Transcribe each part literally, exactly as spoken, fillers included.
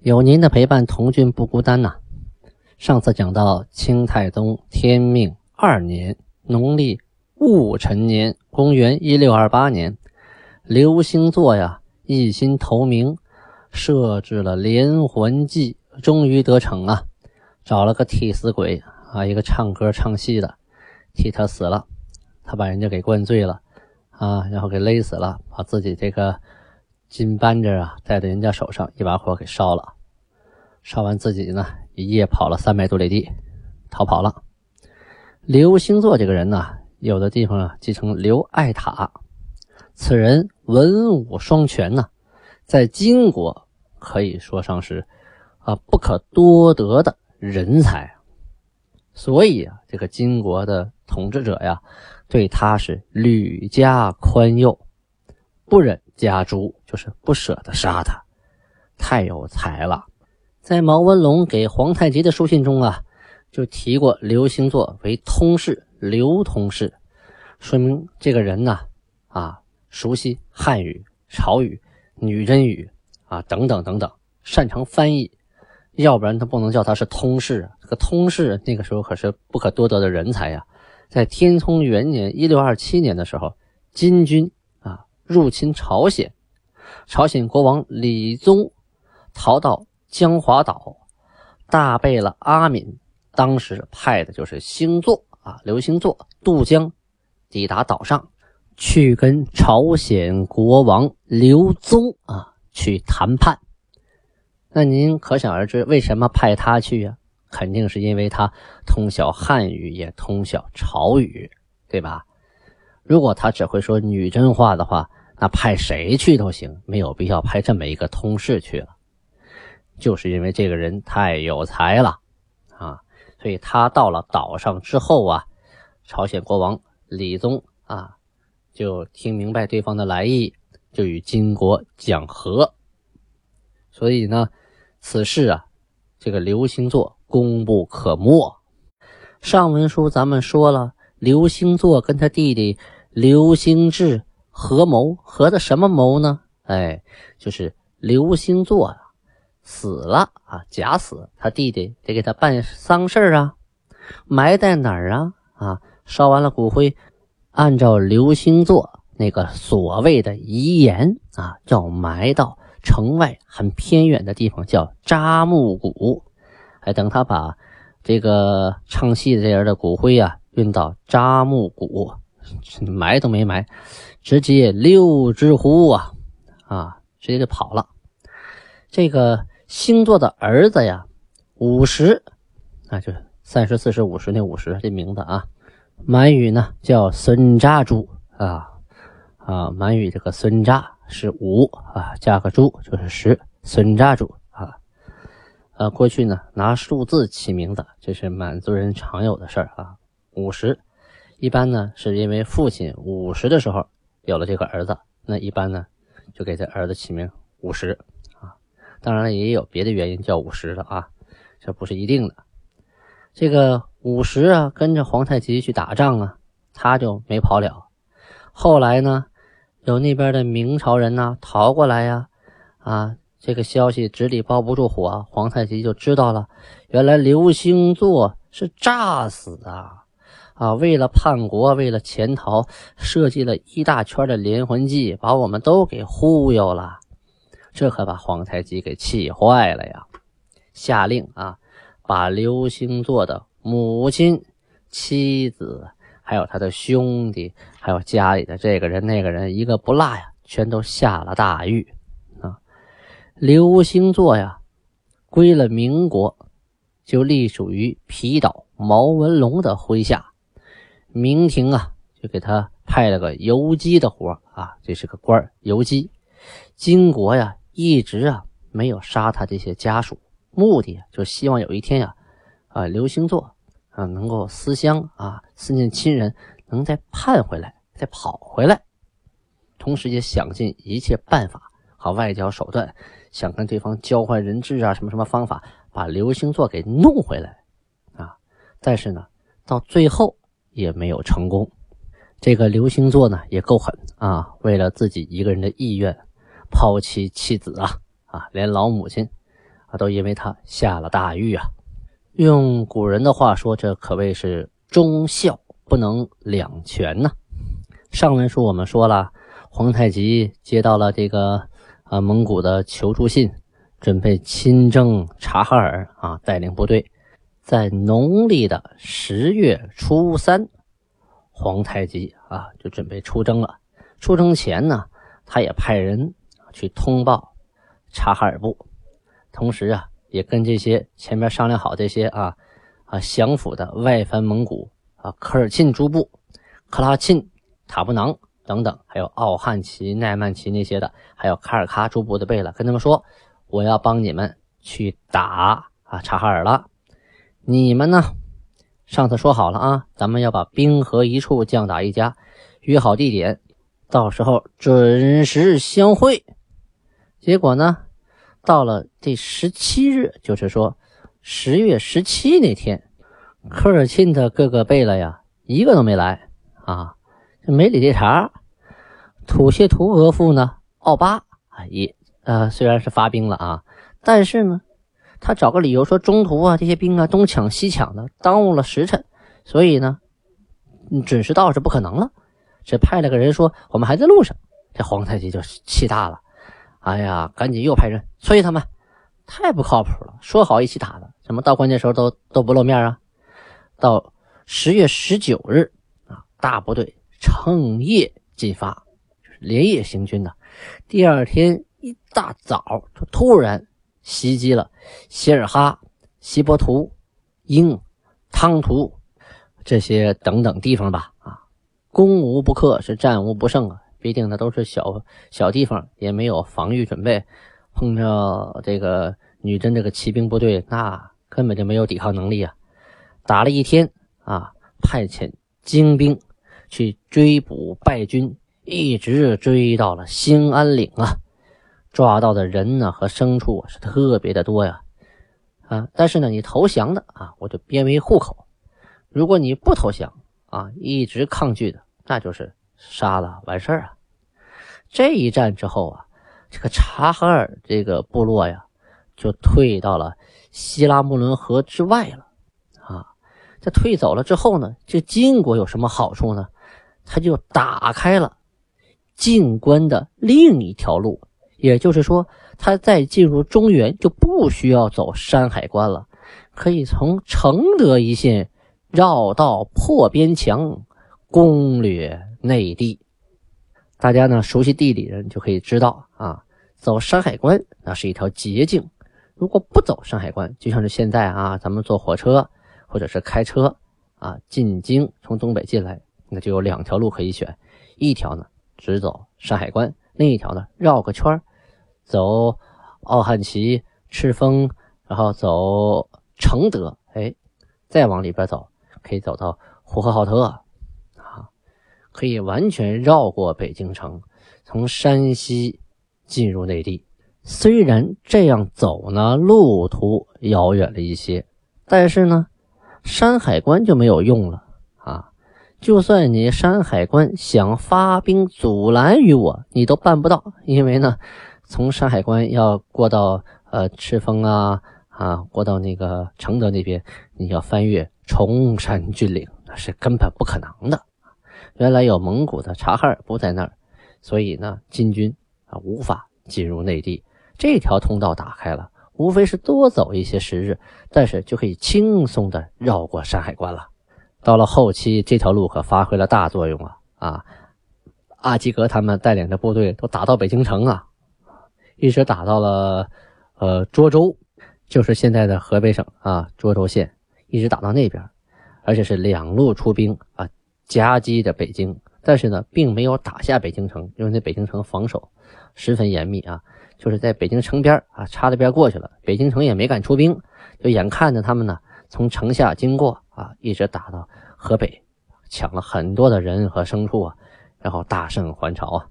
有您的陪伴，童俊不孤单呐、啊。上次讲到清太宗天命二年，农历戊辰年，公元一六二八年，刘兴作呀一心投明，设置了连环计，终于得逞啊，找了个替死鬼啊，一个唱歌唱戏的，替他死了，他把人家给灌醉了啊，然后给勒死了，把自己这个金扳指啊戴在人家手上，一把火给烧了，烧完自己呢一夜跑了三百多里地，逃跑了。刘兴作这个人呢、啊，有的地方啊继承刘爱塔，此人文武双全呢、啊，在金国可以说上是啊不可多得的人才，所以啊这个金国的统治者呀对他是屡加宽宥，不忍家诛，就是不舍得杀他，太有才了。在毛文龙给皇太极的书信中啊，就提过刘兴作为通事，刘通事，说明这个人呢、啊，啊，熟悉汉语、朝语、女真语啊等等等等，擅长翻译，要不然他不能叫他是通事。这个通事那个时候可是不可多得的人才呀、啊。在天聪元年一六二七年的时候，金军啊入侵朝鲜，朝鲜国王李宗逃到江华岛，大贝勒阿敏当时派的就是兴作啊，刘兴作渡江抵达岛上，去跟朝鲜国王刘宗啊去谈判。那您可想而知，为什么派他去啊？肯定是因为他通晓汉语，也通晓朝语，对吧？如果他只会说女真话的话，那派谁去都行，没有必要派这么一个通事去了。就是因为这个人太有才了啊，所以他到了岛上之后啊，朝鲜国王李宗啊就听明白对方的来意，就与金国讲和。所以呢，此事啊，这个刘兴作功不可没。上文书咱们说了，刘兴作跟他弟弟刘兴智合谋，合的什么谋呢？哎，就是刘兴作啊死了啊，假死，他弟弟得给他办丧事啊，埋在哪儿啊？啊，烧完了骨灰，按照刘兴作那个所谓的遗言啊，要埋到城外很偏远的地方，叫扎木谷。哎，等他把这个唱戏的这人的骨灰啊运到扎木谷，埋都没埋，直接溜之乎啊啊，直接就跑了。这个兴作的儿子呀，五十啊，就是三十四十五十那五十这名字啊，满语呢叫孙扎珠啊啊，满语这个孙扎是五啊，加个珠就是十，孙扎珠啊呃、啊，过去呢拿数字起名字，这是满族人常有的事儿啊。五十一般呢是因为父亲五十的时候有了这个儿子，那一般呢就给这儿子起名五十。当然也有别的原因叫五十的啊，这不是一定的。这个五十啊跟着皇太极去打仗啊，他就没跑了。后来呢有那边的明朝人呢、啊、逃过来呀、啊、啊，这个消息纸里包不住火，皇太极就知道了，原来刘兴作是诈死啊啊，为了叛国，为了潜逃，设计了一大圈的连环计，把我们都给忽悠了。这可把皇太极给气坏了呀，下令啊，把刘兴作的母亲、妻子，还有他的兄弟，还有家里的这个人那个人，一个不落呀，全都下了大狱啊。刘兴作呀归了民国，就隶属于皮岛毛文龙的麾下，明廷啊就给他派了个游击的活啊，这是个官游击。金国呀一直啊没有杀他这些家属，目的就希望有一天呀、啊，啊，刘星座啊能够思乡啊，思念亲人，能再盼回来，再跑回来。同时也想尽一切办法和外交手段，想跟对方交换人质啊，什么什么方法，把刘星座给弄回来啊。但是呢，到最后也没有成功。这个刘星座呢也够狠啊，为了自己一个人的意愿，抛弃妻子啊啊，连老母亲啊都因为他下了大狱啊。用古人的话说，这可谓是忠孝不能两全呐、啊。上文书我们说了，皇太极接到了这个啊蒙古的求助信，准备亲征察哈尔啊，带领部队，在农历的十月初三，皇太极啊就准备出征了。出征前呢，他也派人去通报察哈尔部，同时啊也跟这些前面商量好这些啊啊降府的外藩蒙古啊科尔沁诸部、克拉沁、塔布囊等等，还有奥汉旗、奈曼旗那些的，还有卡尔喀诸部的贝勒，跟他们说，我要帮你们去打啊察哈尔了。你们呢，上次说好了啊，咱们要把兵合一处，将打一家，约好地点，到时候准时相会。结果呢，到了第十七日，就是说十月十七那天，科尔沁的各个贝勒呀一个都没来啊，没理这茬。土谢图额驸呢奥巴也呃虽然是发兵了啊，但是呢他找个理由说中途啊这些兵啊东抢西抢的，耽误了时辰，所以呢准时到是不可能了，只派了个人说我们还在路上。这皇太极就气大了，哎呀赶紧又派人催他们，太不靠谱了，说好一起打的，怎么到关键时候都都不露面啊。到十月十九日啊，大部队乘夜进发，就是连夜行军的。第二天一大早就突然袭击了谢尔哈、西伯图、英、汤图这些等等地方吧啊，攻无不克，是战无不胜啊。毕竟呢都是小小地方，也没有防御准备，碰着这个女真这个骑兵部队，那根本就没有抵抗能力啊。打了一天啊，派遣精兵去追捕败军，一直追到了兴安岭啊，抓到的人呢和牲畜啊是特别的多呀啊，但是呢你投降的啊我就编为户口，如果你不投降啊一直抗拒的，那就是杀了完事儿啊。这一战之后啊，这个察哈尔这个部落呀就退到了西拉木伦河之外了啊。这退走了之后呢，这金国有什么好处呢？他就打开了进关的另一条路，也就是说他再进入中原就不需要走山海关了，可以从承德一线绕道破边墙，攻略内地。大家呢熟悉地理人就可以知道啊，走山海关那是一条捷径，如果不走山海关，就像是现在啊咱们坐火车或者是开车啊进京，从东北进来，那就有两条路可以选，一条呢只走山海关，另一条呢绕个圈走奥汉旗、赤峰，然后走承德，哎，再往里边走可以走到呼和浩特，可以完全绕过北京城，从山西进入内地。虽然这样走呢路途遥远了一些，但是呢山海关就没有用了啊！就算你山海关想发兵阻拦于我，你都办不到，因为呢从山海关要过到呃赤峰啊啊，过到那个承德那边，你要翻越崇山峻岭，那是根本不可能的。原来有蒙古的察哈尔部在那儿，所以呢金军啊无法进入内地，这条通道打开了，无非是多走一些时日，但是就可以轻松的绕过山海关了。到了后期，这条路可发挥了大作用啊啊！阿基格他们带领的部队都打到北京城啊，一直打到了呃涿州，就是现在的河北省啊涿州县，一直打到那边，而且是两路出兵啊夹击着北京，但是呢并没有打下北京城，因为那北京城防守十分严密啊，就是在北京城边啊，插着边过去了。北京城也没敢出兵，就眼看着他们呢从城下经过啊，一直打到河北，抢了很多的人和牲畜啊，然后大胜还朝啊。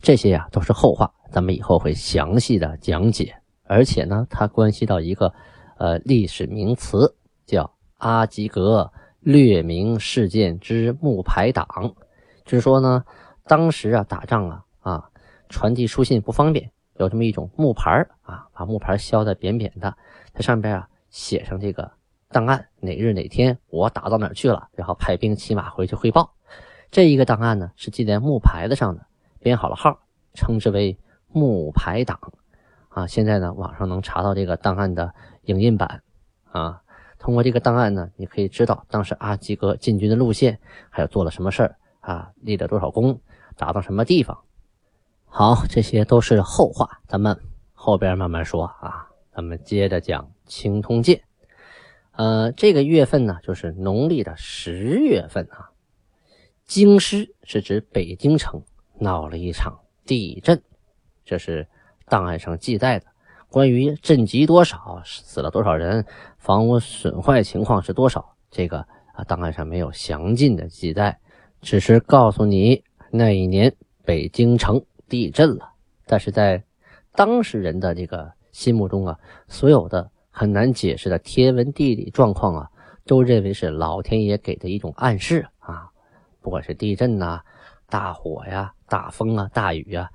这些啊都是后话，咱们以后会详细的讲解。而且呢，它关系到一个呃历史名词，叫阿基格略明事件之木牌党。就是说呢，当时啊打仗啊啊传递书信不方便，有这么一种木牌啊，把木牌削得扁扁的，在上边啊写上这个档案，哪日哪天我打到哪儿去了，然后派兵骑马回去汇报。这一个档案呢是记在木牌子上的，编好了号，称之为木牌党啊。现在呢网上能查到这个档案的影印版啊。通过这个档案呢，你可以知道当时阿基格进军的路线，还有做了什么事儿啊，立了多少功，打到什么地方。好，这些都是后话，咱们后边慢慢说啊。咱们接着讲清通鉴。呃，这个月份呢，就是农历的十月份啊。京师是指北京城闹了一场地震，这是档案上记载的。关于震级多少，死了多少人，房屋损坏情况是多少，这个啊档案上没有详尽的记载，只是告诉你那一年北京城地震了。但是在当事人的这个心目中啊，所有的很难解释的天文地理状况啊，都认为是老天爷给的一种暗示啊。不管是地震啊、大火呀、大风啊、大雨啊，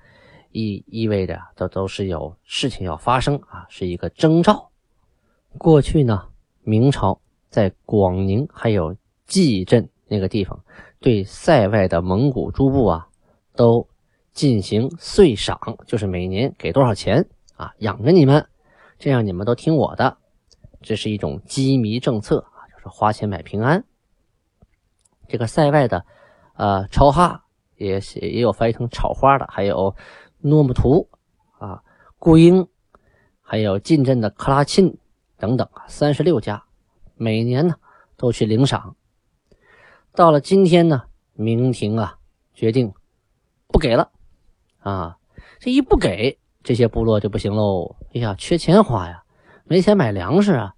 意意味着这都是有事情要发生啊，是一个征兆。过去呢，明朝在广宁还有蓟镇那个地方，对塞外的蒙古诸部啊，都进行岁赏，就是每年给多少钱啊，养着你们，这样你们都听我的。这是一种羁縻政策啊，就是花钱买平安。这个塞外的呃朝哈也也有翻译成炒花的，还有诺木图啊、固英，还有晋镇的克拉沁等等啊，三十六家每年呢都去领赏。到了今天呢，明廷啊决定不给了啊，这一不给，这些部落就不行喽。哎呀，缺钱花呀，没钱买粮食啊，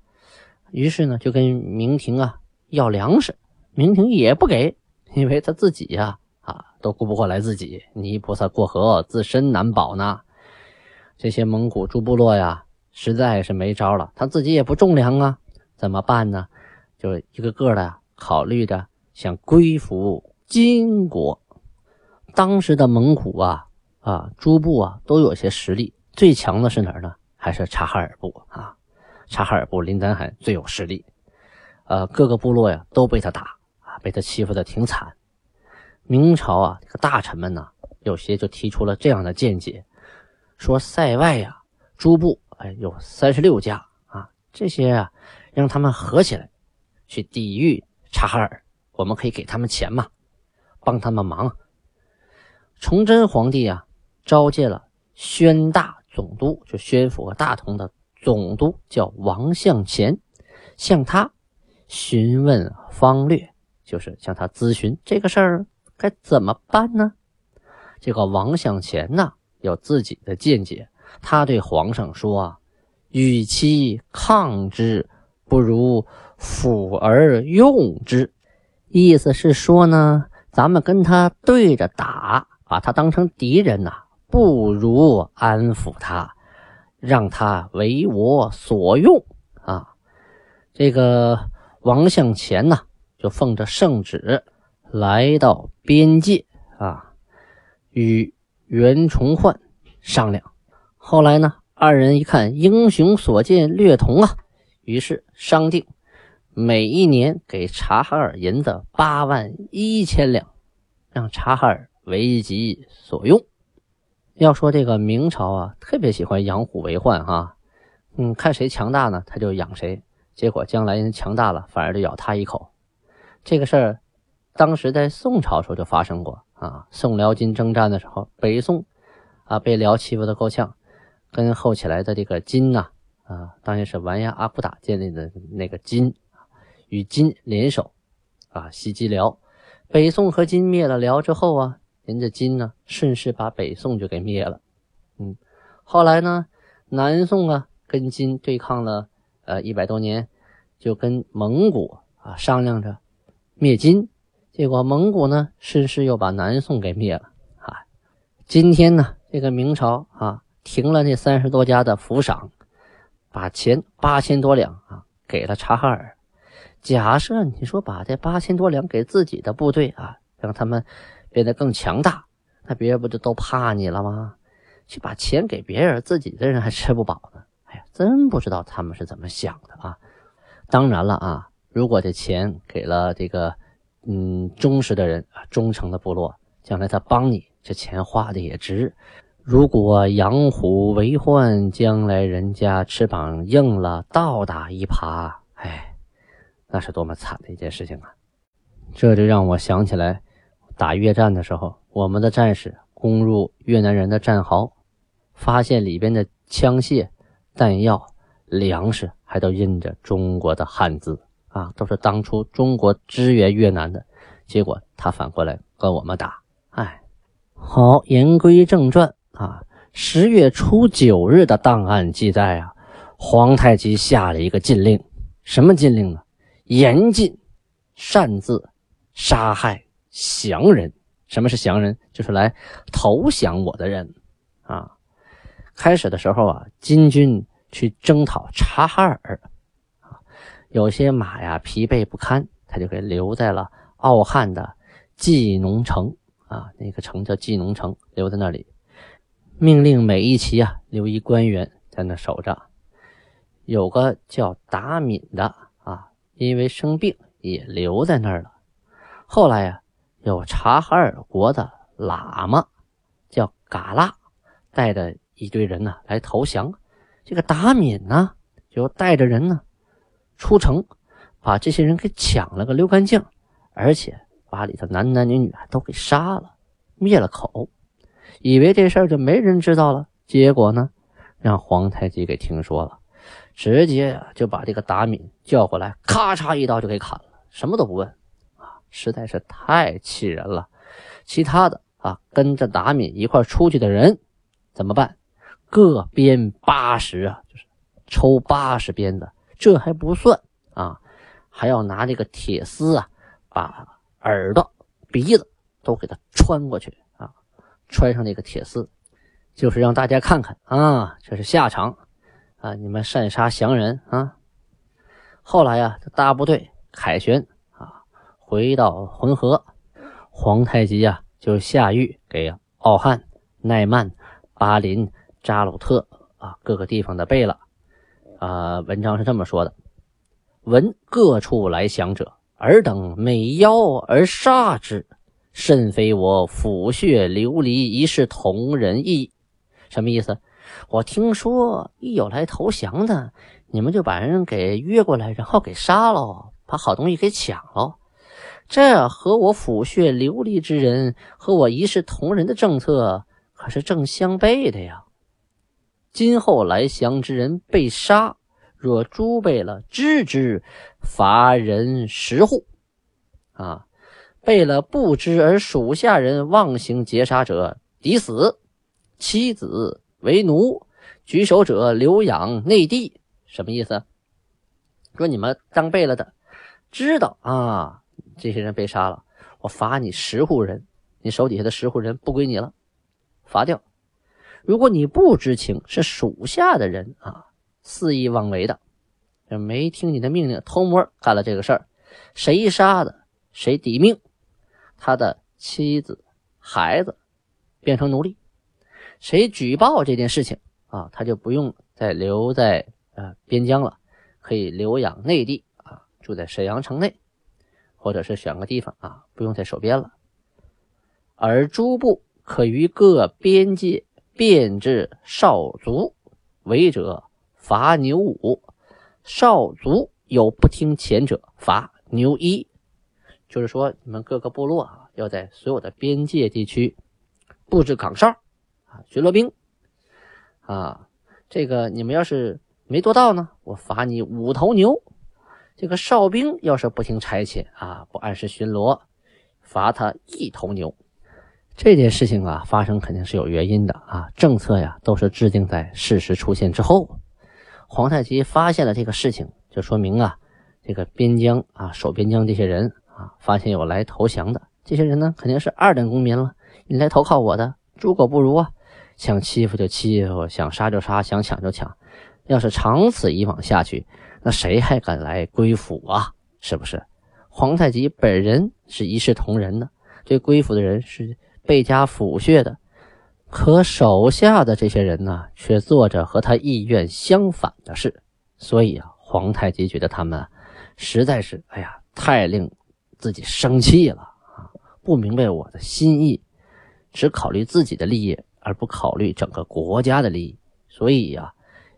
于是呢就跟明廷啊要粮食，明廷也不给，因为他自己呀、啊。啊，都顾不过来自己，泥菩萨过河，自身难保呢。这些蒙古诸部落呀，实在是没招了，他自己也不种粮啊，怎么办呢？就一个个的考虑着想归服金国。当时的蒙古啊啊诸部啊都有些实力，最强的是哪儿呢？还是察哈尔部啊，察哈尔部林丹汗最有实力，呃，各个部落呀都被他打啊，被他欺负的挺惨。明朝啊，这个大臣们呢，有些就提出了这样的见解，说塞外呀、啊，诸部哎有三十六家啊，这些啊，让他们合起来去抵御察哈尔，我们可以给他们钱嘛，帮他们忙。崇祯皇帝啊，召见了宣大总督，就宣府和大同的总督叫王向前，向他询问方略，就是向他咨询这个事儿。该怎么办呢？这个王向前呢有自己的见解，他对皇上说啊，与其抗之，不如辅而用之。意思是说呢，咱们跟他对着打，把他当成敌人呐、啊，不如安抚他，让他为我所用啊。这个王向前呢就奉着圣旨来到边界啊，与袁崇焕商量。后来呢，二人一看英雄所见略同啊，于是商定每一年给察哈尔银子八万一千两，让察哈尔为己所用。要说这个明朝啊，特别喜欢养虎为患啊，嗯，看谁强大呢，他就养谁，结果将来人强大了，反而就咬他一口。这个事儿当时在宋朝时候就发生过啊，宋辽金征战的时候，北宋啊被辽欺负的够呛，跟后起来的这个金呐 啊, 啊，当然是完颜阿骨打建立的那个金，与金联手啊袭击辽。北宋和金灭了辽之后啊，人家金呢顺势把北宋就给灭了。嗯，后来呢，南宋啊跟金对抗了呃一百多年，就跟蒙古啊商量着灭金，结果蒙古呢顺势又把南宋给灭了啊。今天呢，这个明朝啊停了那三十多家的府赏，把钱八千多两啊给了察哈尔。假设你说把这八千多两给自己的部队啊，让他们变得更强大，那别人不就都怕你了吗？去把钱给别人，自己的人还吃不饱呢。哎呀，真不知道他们是怎么想的啊！当然了啊，如果这钱给了这个嗯忠实的人啊，忠诚的部落，将来他帮你，这钱花的也值。如果养虎为患，将来人家翅膀硬了，倒打一耙，哎，那是多么惨的一件事情啊！这就让我想起来，打越战的时候，我们的战士攻入越南人的战壕，发现里边的枪械、弹药、粮食还都印着中国的汉字啊，都是当初中国支援越南的，结果他反过来跟我们打，哎，好，言归正传。啊，十月初九日的档案记载啊，皇太极下了一个禁令，什么禁令呢？严禁擅自杀害降人。什么是降人？就是来投降我的人啊。开始的时候啊，金军去征讨察哈尔，啊，有些马呀疲惫不堪，他就给留在了奥汉的济农城啊，那个城叫济农城，留在那里。命令每一旗啊留一官员在那守着，有个叫达敏的啊，因为生病也留在那儿了。后来啊，有察哈尔国的喇嘛叫嘎拉，带着一堆人呢、啊、来投降。这个达敏呢就带着人呢出城，把这些人给抢了个溜干净，而且把里头男男女女都给杀了，灭了口。以为这事儿就没人知道了，结果呢，让皇太极给听说了，直接就把这个达敏叫过来，咔嚓一刀就给砍了，什么都不问啊，实在是太气人了。其他的啊，跟着达敏一块出去的人怎么办？各鞭八十啊，就是抽八十鞭的，这还不算啊，还要拿这个铁丝啊，把耳朵、鼻子都给它穿过去。穿上那个铁丝，就是让大家看看啊，这是下场啊！你们擅杀降人啊！后来啊，这大部队凯旋啊，回到浑河，皇太极啊就下狱给奥汉、奈曼、巴林、扎鲁特啊各个地方的贝勒啊。文章是这么说的：闻各处来降者，尔等每邀而杀之。甚非我抚血流离一视同仁义。什么意思？我听说一有来投降的，你们就把人给约过来，然后给杀了，把好东西给抢了，这和我抚血流离之人，和我一视同仁的政策可是正相悖的呀。今后来降之人被杀，若诸贝勒知之，罚人十户啊，贝勒不知而属下人妄行劫杀者，抵死；妻子为奴，举手者留养内地。什么意思？说你们当贝勒的知道啊，这些人被杀了，我罚你十户人，你手底下的十户人不归你了，罚掉。如果你不知情，是属下的人啊，肆意妄为的，没听你的命令，偷摸干了这个事儿，谁杀的谁抵命，他的妻子孩子变成奴隶，谁举报这件事情啊，他就不用再留在呃边疆了，可以留养内地啊，住在沈阳城内，或者是选个地方啊，不用再守边了。而诸部可于各边界遍置少卒，违者罚牛五，少卒有不听前者，罚牛一。就是说，你们各个部落啊，要在所有的边界地区布置岗哨啊、巡逻兵啊。这个你们要是没做到呢，我罚你五头牛。这个哨兵要是不听差遣啊，不按时巡逻，罚他一头牛。这件事情啊，发生肯定是有原因的啊。政策呀，都是制定在事实出现之后。皇太极发现了这个事情，就说明啊，这个边疆啊，守边疆这些人啊，发现有来投降的，这些人呢，肯定是二等公民了。你来投靠我的，猪狗不如啊！想欺负就欺负，想杀就杀，想抢就抢。要是长此以往下去，那谁还敢来归附啊？是不是？皇太极本人是一视同仁的，对归附的人是倍加抚恤的，可手下的这些人呢，却做着和他意愿相反的事，所以啊，皇太极觉得他们、啊、实在是，哎呀，太令自己生气了啊！不明白我的心意，只考虑自己的利益，而不考虑整个国家的利益，所以啊，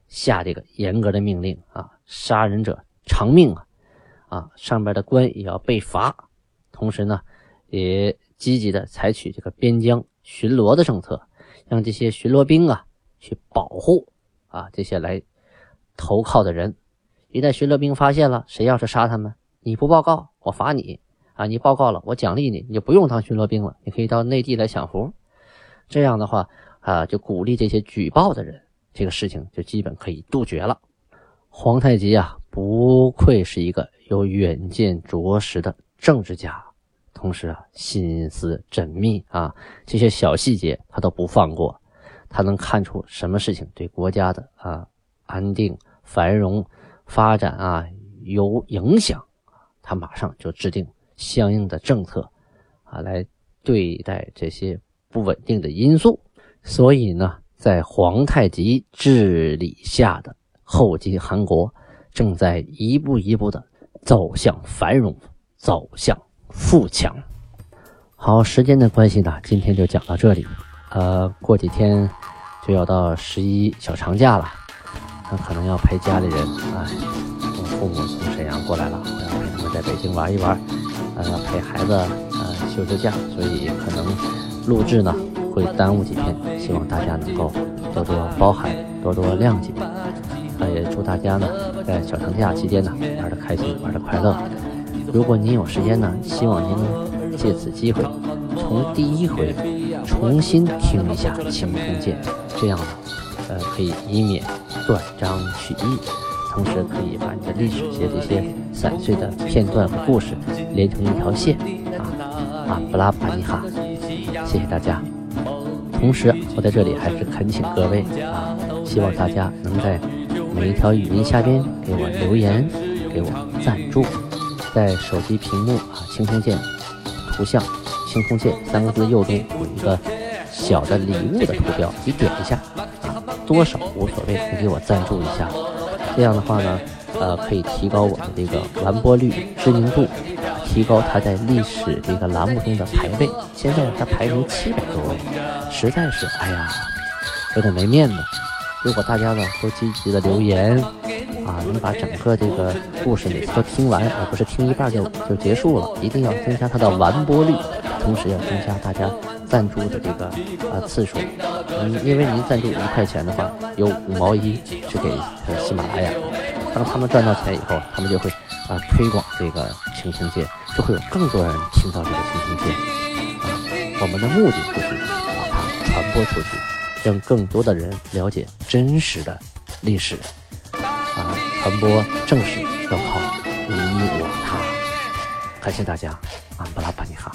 下这个严格的命令啊，杀人者偿命啊！啊，上边的官也要被罚，同时呢，也积极的采取这个边疆巡逻的政策，让这些巡逻兵啊去保护啊这些来投靠的人。一旦巡逻兵发现了，谁要是杀他们，你不报告我罚你啊，你报告了我奖励你，你就不用当巡逻兵了，你可以到内地来享福。这样的话啊，就鼓励这些举报的人，这个事情就基本可以杜绝了。皇太极啊，不愧是一个有远见卓识的政治家。同时啊，心思缜密啊，这些小细节他都不放过，他能看出什么事情对国家的啊安定、繁荣、发展啊有影响，他马上就制定相应的政策啊，来对待这些不稳定的因素。所以呢，在皇太极治理下的后金韩国，正在一步一步的走向繁荣，走向富强。好，时间的关系呢，今天就讲到这里。呃，过几天就要到十一小长假了，那可能要陪家里人啊、哎。我父母从沈阳过来了，我要陪他们在北京玩一玩，呃，陪孩子呃休休假，所以可能录制呢会耽误几天，希望大家能够多多包涵，多多谅解。那、呃、也祝大家呢在小长假期间呢玩得开心，玩得快乐。如果您有时间呢，希望您能借此机会从第一回重新听一下《清通鉴》，这样呢，呃，可以以免断章取义，同时可以把你的历史界这些散碎的片段和故事连成一条线啊啊！布拉巴尼哈，谢谢大家。同时，我在这里还是恳请各位啊，希望大家能在每一条语音下边给我留言，给我赞助。在手机屏幕啊，清通鉴图像，清通鉴三个字右边有一个小的礼物的图标，你点一下啊，多少无所谓，你给我赞助一下，这样的话呢，呃，可以提高我的这个完播率、知名度，提高它在历史这个栏目中的排位。现在它排名七百多位，实在是哎呀，有点没面子。如果大家呢都积极的留言。啊，能把整个这个故事每次都听完，而不是听一半就就结束了。一定要增加它的完播率，同时要增加大家赞助的这个啊、呃、次数。嗯，因为您赞助一块钱的话，有五毛一是给、呃、喜马拉雅。当他们赚到钱以后，他们就会啊、呃、推广这个清通鉴，就会有更多人听到这个清通鉴。啊，我们的目的就是把它传播出去，让更多的人了解真实的历史。啊，传播正史要靠你我他，感谢大家，安布拉巴尼哈。